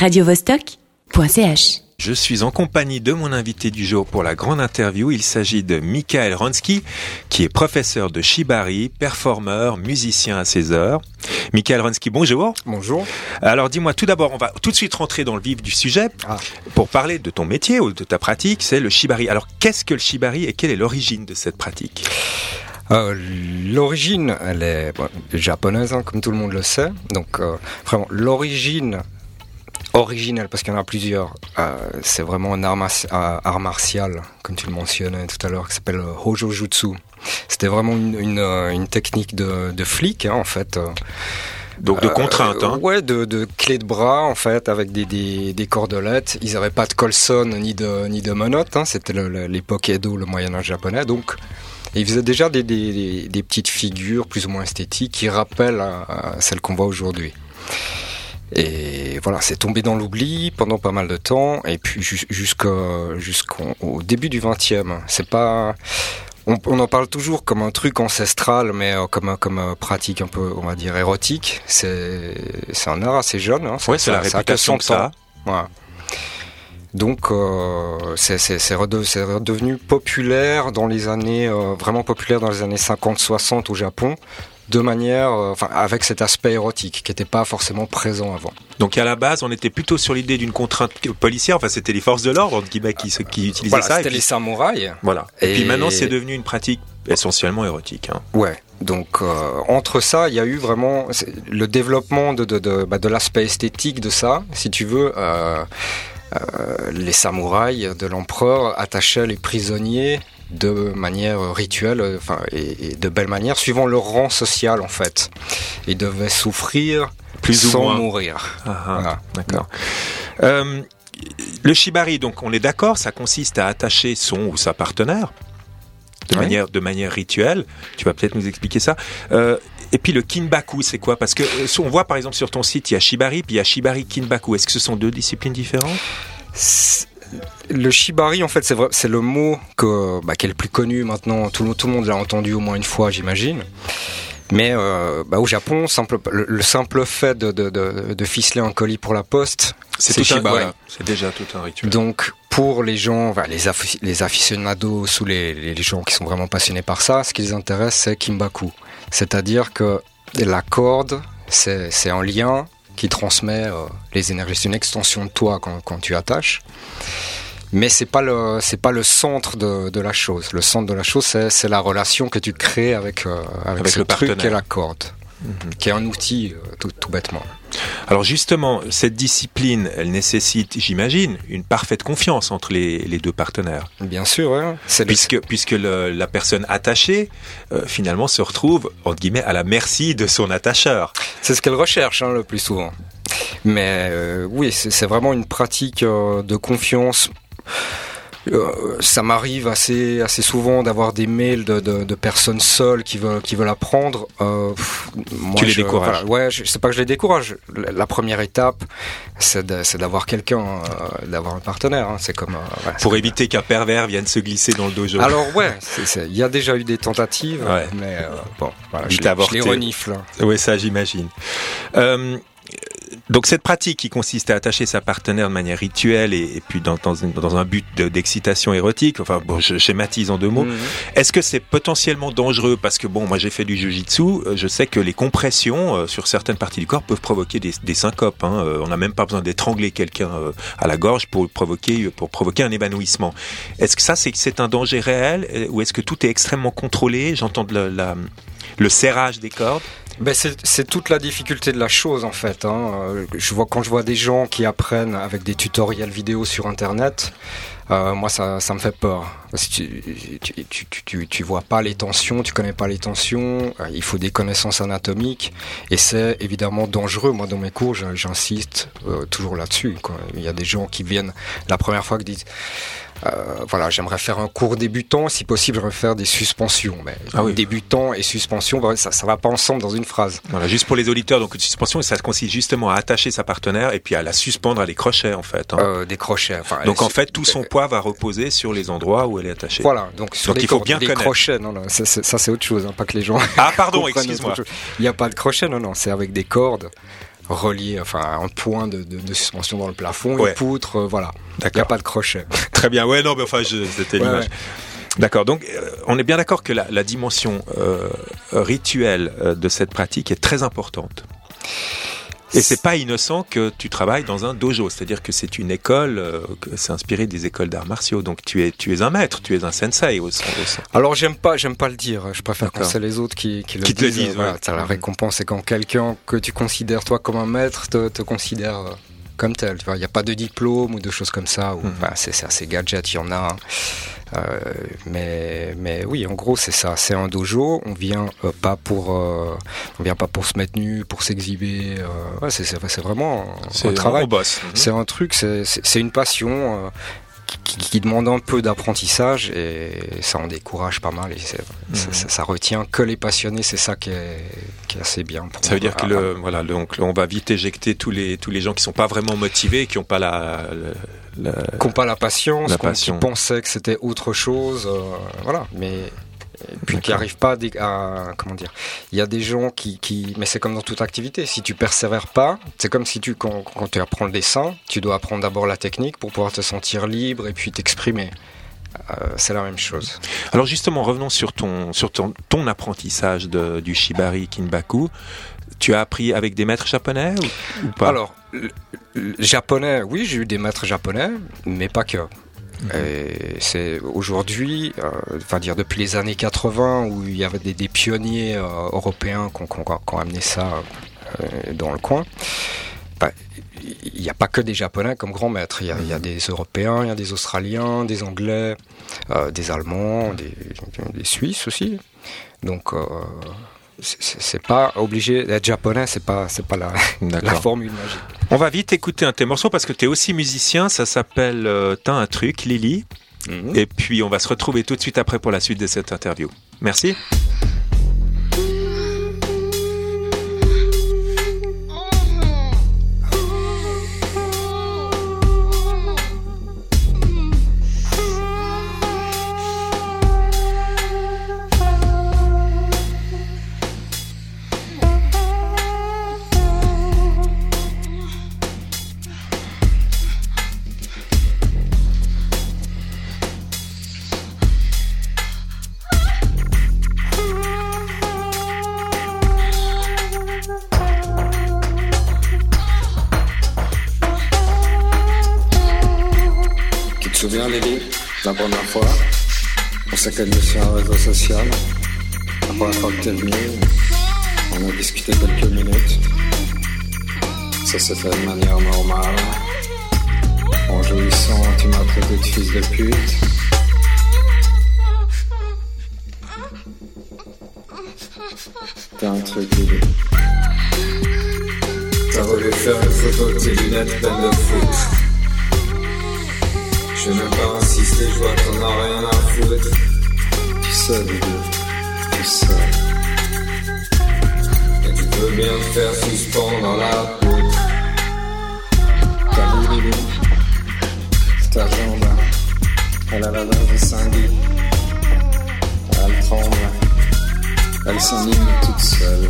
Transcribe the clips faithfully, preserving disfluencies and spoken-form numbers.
Radio Vostok.ch. Je suis en compagnie de mon invité du jour pour la grande interview. Il s'agit de Michael Ronsky, qui est professeur de shibari, performeur, musicien à ses heures. Michael Ronsky, bonjour. Bonjour. Alors dis-moi, tout d'abord, on va tout de suite rentrer dans le vif du sujet ah. pour parler de ton métier ou de ta pratique, c'est le shibari. Alors qu'est-ce que le shibari et quelle est l'origine de cette pratique ? Euh, l'origine, elle est bon, japonaise, hein, comme tout le monde le sait. Donc euh, vraiment, l'origine... original, parce qu'il y en a plusieurs, euh, c'est vraiment un art, ma- art martial, comme tu le mentionnais tout à l'heure, qui s'appelle Hojojutsu. C'était vraiment une, une, une technique de, de flic, hein, en fait. Donc de contrainte, hein. Euh, ouais, de, de clés de bras, en fait, avec des, des, des cordelettes. Ils n'avaient pas de colson ni de, ni de menottes, hein. C'était le, le, l'époque Edo, le Moyen-Âge japonais, donc... Et il faisait déjà des, des, des petites figures, plus ou moins esthétiques, qui rappellent à, à celles qu'on voit aujourd'hui. Et voilà, c'est tombé dans l'oubli pendant pas mal de temps, et puis jusqu'au, jusqu'au début du vingtième. C'est pas, on, on en parle toujours comme un truc ancestral, mais comme comme pratique un peu, on va dire érotique. C'est c'est un art assez jeune. Hein. Ouais, c'est, c'est la ça, réputation que ça a. Ouais. Donc euh, c'est, c'est, c'est, rede, c'est redevenu populaire dans les années euh, vraiment populaire dans les années cinquante soixante au Japon. De manière, euh, enfin, avec cet aspect érotique qui n'était pas forcément présent avant. Donc à la base, on était plutôt sur l'idée d'une contrainte policière. Enfin, c'était les forces de l'ordre qui, qui, qui, qui utilisaient voilà, ça. C'était et puis, les samouraïs. Voilà. Et, et puis maintenant, c'est devenu une pratique essentiellement érotique. Hein. Ouais. Donc euh, entre ça, il y a eu vraiment le développement de de de, bah, de l'aspect esthétique de ça, si tu veux. Euh, euh, les samouraïs de l'empereur attachaient les prisonniers de manière rituelle, enfin, et, et de belle manière, suivant leur rang social en fait. Ils devaient souffrir plus sans ou moins mourir. Ah, ah, voilà. D'accord. Euh, le shibari, donc on est d'accord, ça consiste à attacher son ou sa partenaire de oui. manière de manière rituelle. Tu vas peut-être nous expliquer ça. Euh, et puis le kinbaku, c'est quoi ? Parce que on voit par exemple sur ton site, il y a shibari, puis il y a shibari kinbaku. Est-ce que ce sont deux disciplines différentes ? C'est... Le shibari, en fait, c'est, vrai, c'est le mot que, bah, qui est le plus connu maintenant. Tout, tout le monde l'a entendu au moins une fois, j'imagine. Mais euh, bah, au Japon, simple, le, le simple fait de, de, de, de ficeler un colis pour la poste, c'est, c'est tout shibari. Un, voilà, c'est déjà tout un rituel. Donc, pour les gens, bah, les, afi- les aficionados ou les, les gens qui sont vraiment passionnés par ça, ce qui les intéresse, c'est kinbaku. C'est-à-dire que la corde, c'est, c'est un lien qui transmet euh, les énergies. C'est une extension de toi quand, quand tu attaches. Mais c'est pas le c'est pas le centre de, de la chose. Le centre de la chose, c'est, c'est la relation que tu crées avec euh, avec, avec ce le truc qu'est la corde, mm-hmm. qui est un outil euh, tout, tout bêtement. Alors justement, cette discipline, elle nécessite, j'imagine, une parfaite confiance entre les, les deux partenaires. Bien sûr, ouais. C'est puisque le... puisque le, la personne attachée euh, finalement se retrouve entre guillemets à la merci de son attacheur. C'est ce qu'elle recherche hein, le plus souvent. Mais euh, oui, c'est, c'est vraiment une pratique euh, de confiance. Euh, ça m'arrive assez, assez souvent d'avoir des mails de, de, de personnes seules qui veulent, qui veulent apprendre. Euh, pff, moi, tu les je, décourages voilà, ouais, je, c'est pas que je les décourage. La, la première étape, c'est, de, c'est d'avoir quelqu'un, euh, d'avoir un partenaire. Hein, c'est comme, euh, ouais, Pour c'est éviter comme... qu'un pervers vienne se glisser dans le dojo. Alors ouais, il y a déjà eu des tentatives, ouais. mais euh, bon, voilà, je, je les renifle. Oui, ça j'imagine. Euh... Donc cette pratique qui consiste à attacher sa partenaire de manière rituelle et, et puis dans, dans, dans un but de, d'excitation érotique, enfin bon, je schématise en deux mots, mmh. est-ce que c'est potentiellement dangereux ? Parce que bon, moi j'ai fait du jiu-jitsu, je sais que les compressions euh, sur certaines parties du corps peuvent provoquer des, des syncopes, hein. euh, on n'a même pas besoin d'étrangler quelqu'un euh, à la gorge pour provoquer, pour provoquer un évanouissement. Est-ce que ça c'est, c'est un danger réel ou est-ce que tout est extrêmement contrôlé ? J'entends de la, la, le serrage des cordes. Ben c'est, c'est toute la difficulté de la chose en fait. Hein. Je vois quand je vois des gens qui apprennent avec des tutoriels vidéo sur Internet, euh, moi ça, ça me fait peur. Parce que tu, tu, tu, tu, tu vois pas les tensions, tu connais pas les tensions. Il faut des connaissances anatomiques et c'est évidemment dangereux. Moi dans mes cours, j'insiste euh, toujours là-dessus. Quoi. Il y a des gens qui viennent la première fois qui disent. Euh, voilà, j'aimerais faire un cours débutant, si possible, j'aimerais faire des suspensions. Mais ah oui. Débutant et suspension, ça, ça va pas ensemble dans une phrase. Voilà, juste pour les auditeurs, donc une suspension, ça consiste justement à attacher sa partenaire et puis à la suspendre à des crochets, en fait. Hein. Euh, des crochets. Enfin, donc en fait, tout son poids va reposer sur les endroits où elle est attachée. Voilà, donc sur donc, les il cordes, faut bien des connaître. Crochets. Non, non, ça c'est, ça c'est autre chose, hein, pas que les gens. Ah pardon, excuse-moi. Il n'y a pas de crochets, non, non, c'est avec des cordes. relié, enfin un point de, de, de suspension dans le plafond, ouais. Une poutre, euh, voilà. D'accord. Il n'y a pas de crochet. Très bien, ouais, non, mais enfin, je, c'était ouais, l'image. Ouais. D'accord, donc euh, on est bien d'accord que la, la dimension euh, rituelle euh, de cette pratique est très importante. Et c'est pas innocent que tu travailles dans un dojo, c'est-à-dire que c'est une école, euh, que c'est inspiré des écoles d'arts martiaux, donc tu es, tu es un maître, tu es un sensei au sens. Alors j'aime pas, j'aime pas le dire, je préfère D'accord. Quand c'est les autres qui, qui le qui disent. Te le disent, voilà, ouais. T'as la récompense, c'est quand quelqu'un que tu considères toi comme un maître te, te considère euh, comme tel, tu vois, il n'y a pas de diplôme ou de choses comme ça, ou, mm. bah, c'est, c'est assez gadget, il y en a... Hein. Euh, mais, mais oui, en gros c'est ça, c'est un dojo, on vient euh, pas pour euh, on vient pas pour se mettre nu, pour s'exhiber, euh, ouais, c'est, c'est, c'est vraiment c'est un travail, boss. C'est un truc, c'est, c'est, c'est une passion euh, qui, qui demande un peu d'apprentissage et ça en décourage pas mal et c'est, mmh. ça, ça, ça retient que les passionnés, c'est ça qui est, qui est assez bien. Ça veut dire que le, voilà, le, donc, on va vite éjecter tous les, tous les gens qui sont pas vraiment motivés, qui ont pas la... la... La... qu'on pas la patience, la qu'on passion. Pensait que c'était autre chose, euh, voilà, mais et puis D'accord. Qui arrivent pas à, dé... à comment dire, il y a des gens qui, qui, mais c'est comme dans toute activité, si tu persévères pas, c'est comme si tu, quand, quand tu apprends le dessin, tu dois apprendre d'abord la technique pour pouvoir te sentir libre et puis t'exprimer. Euh, c'est la même chose. Alors justement, revenons sur ton, sur ton, ton apprentissage de, du shibari kinbaku. Tu as appris avec des maîtres japonais ou, ou pas ? Alors, le, le, japonais, oui, j'ai eu des maîtres japonais, mais pas que. Mmh. Et c'est aujourd'hui, euh, enfin dire depuis les années quatre-vingts, où il y avait des, des pionniers euh, européens qui ont amené ça euh, dans le coin. Bah, il n'y a pas que des Japonais comme grands maîtres, il y a, il y a des Européens, il y a des Australiens, des Anglais, euh, des Allemands, des, des Suisses aussi. Donc euh, c'est, c'est pas obligé d'être japonais, c'est pas, c'est pas la, la formule magique. On va vite écouter un de tes morceaux parce que tu es aussi musicien, ça s'appelle euh, T'as un truc, Lily. Mm-hmm. Et puis on va se retrouver tout de suite après pour la suite de cette interview. Merci. La première fois, on s'est connus sur un réseau social. La première fois que t'es venu, on a discuté quelques minutes. Ça s'est fait de manière normale. En jouissant, tu m'as traité de fils de pute. T'as un truc délire. T'as voulu faire une photo de tes lunettes pleines de foot. Je vais même pas insister, je vois qu'on a rien à foutre. Tu sais, Bibi, tu sais. Et tu peux bien te faire suspendre la poudre. T'as vu, Bibi, ta jambe, elle a la danse de cinglée. Elle tremble, elle s'anime toute seule.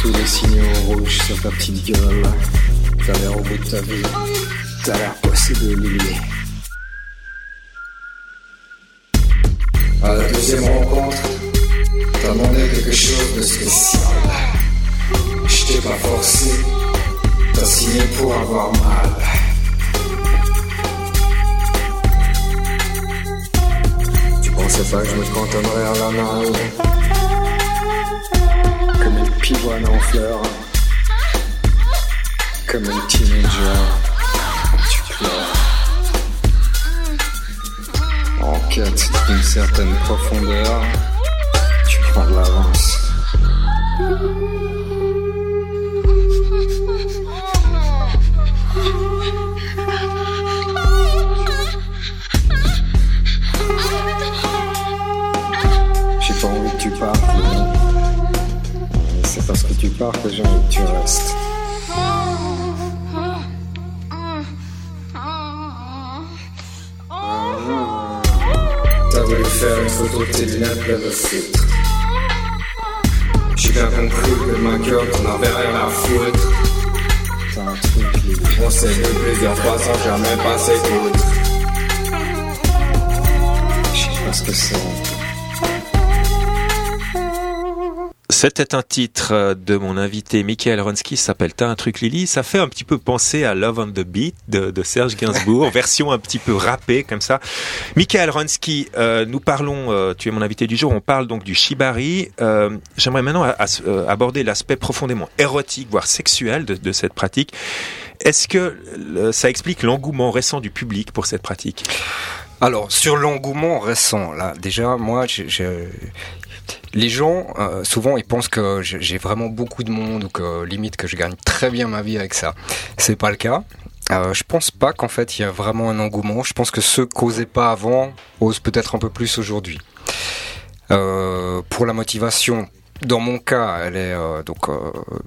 Tous les signaux rouges sur ta petite gueule. T'as l'air au bout de ta vie. T'as l'air possible de l'oublier. À la deuxième rencontre, t'as demandé quelque chose de spécial. Je t'ai pas forcé, t'as signé pour avoir mal. Tu pensais pas que je me cantonnerais à la malle, comme une pivoine en fleurs, comme une teenager. En quête d'une certaine profondeur, tu prends de l'avance. J'ai pas envie que tu partes, mais c'est parce que tu pars que j'ai envie que tu restes. T'as voulu faire une photo de tes lunettes pleines de foutre. Je j'ai bien compris que ma gueule, t'en avais rien à foutre. C'est un truc libre. On s'est vu plusieurs fois sans jamais passer d'autres. Je sais pas ce que c'est. C'était un titre de mon invité Michael Ronsky, s'appelle T'as un truc Lily. Ça fait un petit peu penser à Love on the Beat de, de Serge Gainsbourg, version un petit peu rappée comme ça. Michael Ronsky, euh, nous parlons, euh, tu es mon invité du jour, on parle donc du shibari. Euh, j'aimerais maintenant à, à, euh, aborder l'aspect profondément érotique, voire sexuel de, de cette pratique. Est-ce que le, ça explique l'engouement récent du public pour cette pratique ? Alors, sur l'engouement récent, là, déjà, moi, je... je... les gens, euh, souvent, ils pensent que j'ai vraiment beaucoup de monde ou que limite que je gagne très bien ma vie avec ça. C'est pas le cas. Euh, je pense pas qu'en fait il y a vraiment un engouement. Je pense que ceux qu'osaient pas avant osent peut-être un peu plus aujourd'hui. Euh, pour la motivation, dans mon cas, elle est euh, donc euh,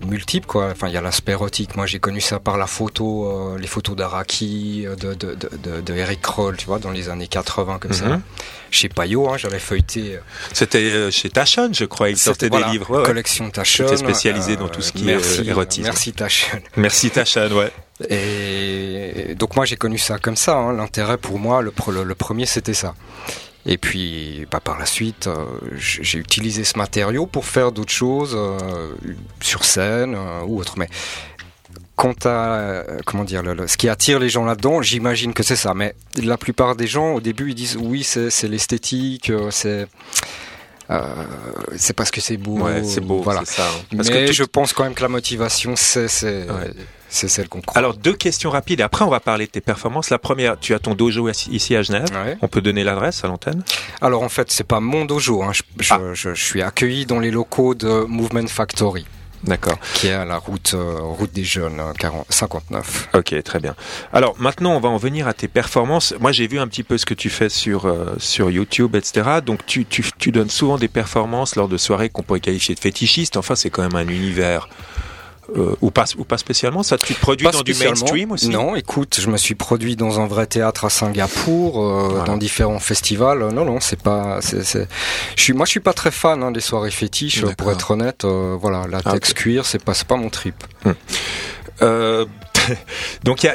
multiple, quoi. Enfin, il y a l'aspect érotique. Moi, j'ai connu ça par la photo, euh, les photos d'Araki, de, de de de de Eric Kroll, tu vois, dans les années quatre-vingts comme mm-hmm. ça. Chez Payot, hein, j'avais feuilleté. C'était euh, chez Tachon, je crois. Il sortait voilà, des livres. Ouais, ouais. Collection Tachon. C'était spécialisé euh, dans tout ce qui merci, est érotisme. Merci Tachon. Merci Tachon, ouais. Et donc moi j'ai connu ça comme ça. Hein. L'intérêt pour moi, le, le, le premier, c'était ça. Et puis, bah, par la suite, euh, j'ai utilisé ce matériau pour faire d'autres choses euh, sur scène euh, ou autre. Mais quant à euh, comment dire, le, le, ce qui attire les gens là-dedans, j'imagine que c'est ça. Mais la plupart des gens, au début, ils disent oui, c'est, c'est l'esthétique, c'est euh, c'est parce que c'est beau. Ouais, c'est beau. Voilà. C'est ça, hein. Parce Mais que tu... je pense quand même que la motivation, c'est c'est. Ouais. C'est celle qu'on croit. Alors, deux questions rapides. Après, on va parler de tes performances. La première, tu as ton dojo ici à Genève. Ouais. On peut donner l'adresse à l'antenne ? Alors, en fait, c'est pas mon dojo. Hein. Je, je, ah. je, je suis accueilli dans les locaux de Movement Factory. D'accord. Qui est à la route, euh, route des jeunes, quarante, cinquante-neuf. Ok, très bien. Alors, maintenant, on va en venir à tes performances. Moi, j'ai vu un petit peu ce que tu fais sur, euh, sur YouTube, et cetera. Donc, tu, tu, tu donnes souvent des performances lors de soirées qu'on pourrait qualifier de fétichistes. Enfin, c'est quand même un univers... Euh, ou, pas, ou pas spécialement, ça tu te produis pas dans du mainstream aussi ? Non, écoute, je me suis produit dans un vrai théâtre à Singapour, euh, voilà. dans différents festivals. Non, non, c'est pas. C'est, c'est... Je suis, moi, je suis pas très fan hein, des soirées fétiches, D'accord. pour être honnête. Euh, voilà, latex ah, okay. cuir, c'est pas, c'est pas mon trip. Hum. Euh, donc, y a,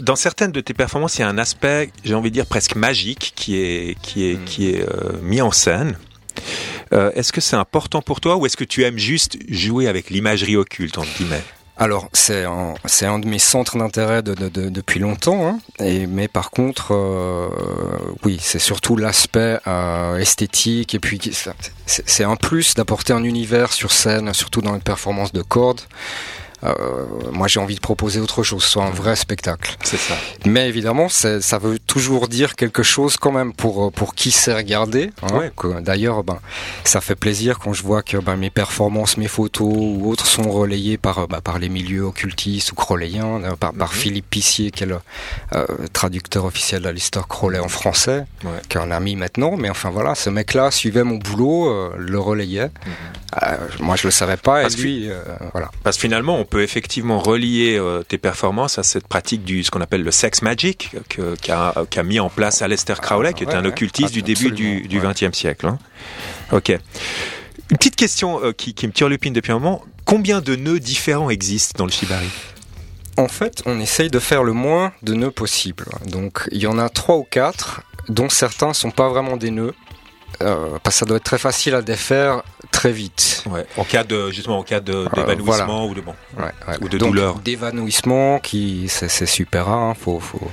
dans certaines de tes performances, il y a un aspect, j'ai envie de dire presque magique, qui est qui est hum. qui est euh, mis en scène. Euh, est-ce que c'est important pour toi ou est-ce que tu aimes juste jouer avec l'imagerie occulte entre guillemets ? Alors c'est un, c'est un de mes centres d'intérêt de, de, de, depuis longtemps, hein. Et, mais par contre, euh, oui, c'est surtout l'aspect euh, esthétique et puis c'est, c'est un plus d'apporter un univers sur scène, surtout dans une performance de cordes. Euh, moi j'ai envie de proposer autre chose, soit un vrai spectacle. C'est ça. Mais évidemment, c'est, ça veut toujours dire quelque chose quand même pour pour qui sait regarder. Hein, ouais. que, d'ailleurs, ben ça fait plaisir quand je vois que ben mes performances, mes photos ou autres sont relayées par ben, par les milieux occultistes ou crowleyens, par par mm-hmm. Philippe Pissier, qui est le euh, traducteur officiel d'Aleister Crowley en français, ouais. qui est un ami maintenant. Mais enfin voilà, ce mec-là suivait mon boulot, euh, le relayait. Mm-hmm. Euh, moi je le savais pas parce et lui, euh, voilà. Parce que finalement on peut effectivement relier euh, tes performances à cette pratique du ce qu'on appelle le sex magic que, qu'a, qu'a mis en place Aleister Crowley, ah, qui ouais, est un occultiste ouais, du début du, du ouais. vingtième siècle. Hein. Ok. Une petite question euh, qui, qui me turlupine depuis un moment. Combien de nœuds différents existent dans le shibari ? En fait, on essaye de faire le moins de nœuds possible. Donc, il y en a trois ou quatre, dont certains ne sont pas vraiment des nœuds. Euh, parce que ça doit être très facile à défaire très vite. Ouais, en cas de justement en cas de, d'évanouissement euh, voilà. ou de bon, ouais, ouais. ou de donc, douleur. D'évanouissement, qui c'est, c'est super rare. Hein, faut, faut,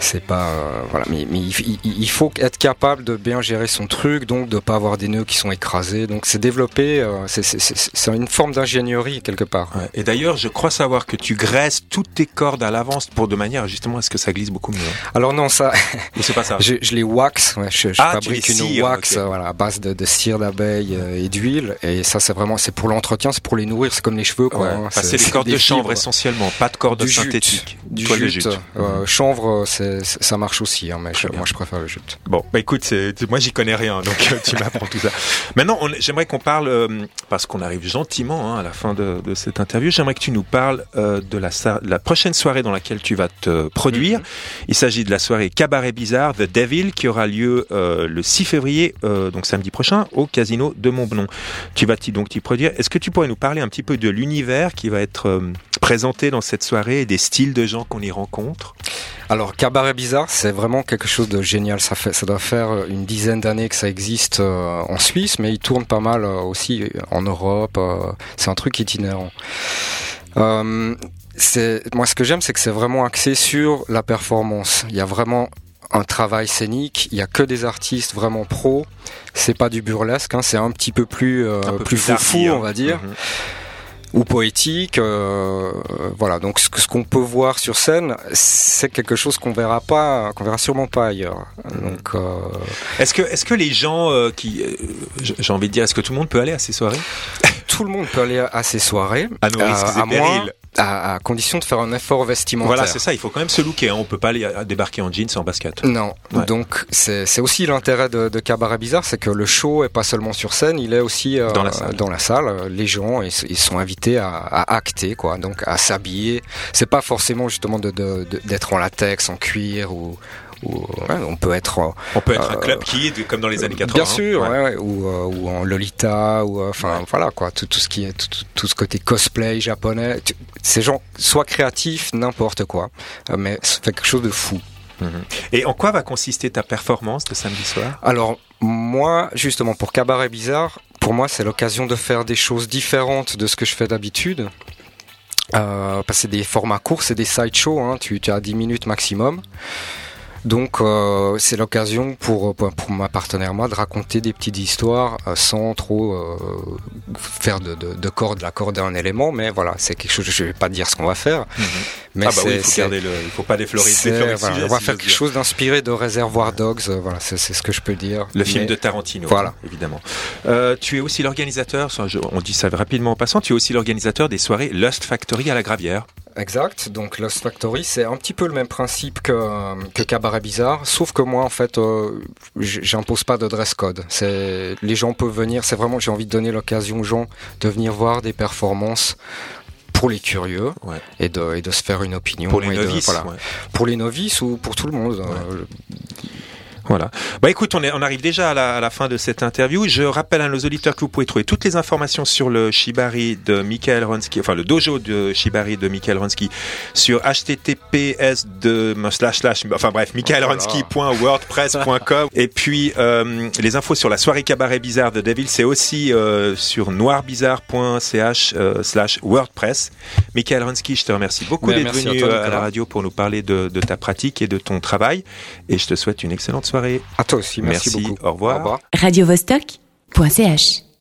c'est pas euh, voilà, mais, mais il, il, il faut être capable de bien gérer son truc, donc de pas avoir des nœuds qui sont écrasés. Donc c'est développé, euh, c'est, c'est, c'est, c'est une forme d'ingénierie quelque part. Ouais. Et d'ailleurs, je crois savoir que tu graisses toutes tes cordes à l'avance pour de manière justement à ce que ça glisse beaucoup mieux. Alors non, ça. Ou c'est pas ça. Je, je les wax. Ouais, je je ah, fabrique une cire, wax, okay. euh, voilà, à base de, de cire d'abeille euh, et d'huile. Et ça, c'est vraiment, c'est pour l'entretien, c'est pour les nourrir. C'est comme les cheveux, quoi. Ouais. Hein, enfin, c'est, c'est les cordes c'est de chanvre fibres, essentiellement, pas de cordes du jute, synthétiques. Du jute, jute. Euh, chanvre, c'est c'est, ça marche aussi, hein, mais je, moi je préfère le jute. Bon, bah écoute, c'est, moi j'y connais rien, donc tu m'apprends tout ça. Maintenant, on, j'aimerais qu'on parle, euh, parce qu'on arrive gentiment hein, à la fin de, de cette interview, j'aimerais que tu nous parles euh, de, la, de la prochaine soirée dans laquelle tu vas te produire. Mm-hmm. Il s'agit de la soirée Cabaret Bizarre The Devil qui aura lieu euh, le six février, euh, donc samedi prochain, au Casino de Montblanc. Tu vas t'y, donc t'y produire. Est-ce que tu pourrais nous parler un petit peu de l'univers qui va être euh, présenté dans cette soirée et des styles de gens qu'on y rencontre ? Alors, Cabaret Bizarre, c'est vraiment quelque chose de génial. Ça fait, ça doit faire une dizaine d'années que ça existe euh, en Suisse, mais il tourne pas mal euh, aussi en Europe. Euh, c'est un truc itinérant. Euh, c'est, moi, ce que j'aime, c'est que c'est vraiment axé sur la performance. Il y a vraiment un travail scénique, il n'y a que des artistes vraiment pros. C'est pas du burlesque, hein, c'est un petit peu plus, euh, peu plus foufou, hein. On va dire. Mm-hmm. Ou poétique, euh, voilà. Donc ce, ce qu'on peut voir sur scène, c'est quelque chose qu'on verra pas, qu'on verra sûrement pas ailleurs. Donc, euh... est-ce que, est-ce que les gens euh, qui, euh, j'ai envie de dire, est-ce que tout le monde peut aller à ces soirées ? Tout le monde peut aller à ces soirées. À nos risques et périls. À, à condition de faire un effort vestimentaire. Voilà, c'est ça, il faut quand même se looker, hein. On peut pas aller à, à débarquer en jeans, en basket. Non, ouais. Donc c'est, c'est aussi l'intérêt de, de Cabaret Bizarre, c'est que le show est pas seulement sur scène, il est aussi euh, dans, la dans la salle. Les gens, ils, ils sont invités à, à acter, quoi, donc à s'habiller. C'est pas forcément justement de, de, de, d'être en latex, en cuir ou... Où, ouais, on peut être on peut être euh, un club qui est comme dans les années quatre-vingts bien sûr ouais. Ouais, ouais, ou, euh, ou en Lolita ou enfin ouais. Voilà quoi, tout, tout ce qui est tout, tout, tout ce côté cosplay japonais, tu, ces gens soient créatifs n'importe quoi mais ça fait quelque chose de fou. Mmh. Et en quoi va consister ta performance de samedi soir ? Alors moi justement pour Cabaret Bizarre, pour moi c'est l'occasion de faire des choses différentes de ce que je fais d'habitude. Euh, parce que c'est des formats courts, c'est des sideshows hein, tu, tu as dix minutes maximum. Donc euh, c'est l'occasion pour, pour pour ma partenaire moi de raconter des petites histoires euh, sans trop euh, faire de, de, de corde la corde à un élément, mais voilà c'est quelque chose, je vais pas dire ce qu'on va faire. Mm-hmm. Mais ah bah c'est, oui, il faut c'est, garder le, il faut pas déflorer, déflorer le voilà, sujet. On va si faire quelque dire. Chose d'inspiré de Réservoir Dogs, euh, voilà c'est, c'est ce que je peux dire. Le mais, film de Tarantino, voilà évidemment. Euh, tu es aussi l'organisateur, on dit ça rapidement en passant, tu es aussi l'organisateur des soirées Lust Factory à la Gravière. Exact, donc Lust Factory c'est un petit peu le même principe que, que Cabaret Bizarre, sauf que moi en fait euh, j'impose pas de dress code, c'est, les gens peuvent venir, c'est vraiment j'ai envie de donner l'occasion aux gens de venir voir des performances pour les curieux ouais. et, de, et de se faire une opinion. Pour les et novices de, voilà. Ouais. Pour les novices ou pour tout le monde ouais. euh, Voilà. Bah écoute, on, est, on arrive déjà à la, à la fin de cette interview. Je rappelle à nos auditeurs que vous pouvez trouver toutes les informations sur le shibari de Michael Ronsky, enfin le dojo de shibari de Michael Ronsky sur h t t p s deux slash slash enfin bref michael ronsky point wordpress point com et puis euh, les infos sur la soirée Cabaret Bizarre de Devil c'est aussi euh, sur noirbizarre point c h slash wordpress. Michael Ronsky, je te remercie beaucoup ouais, d'être venu à, toi, à la radio pour nous parler de, de ta pratique et de ton travail et je te souhaite une excellente soirée. À toi aussi, merci, merci beaucoup. Au revoir. Au revoir. radio vostok point c h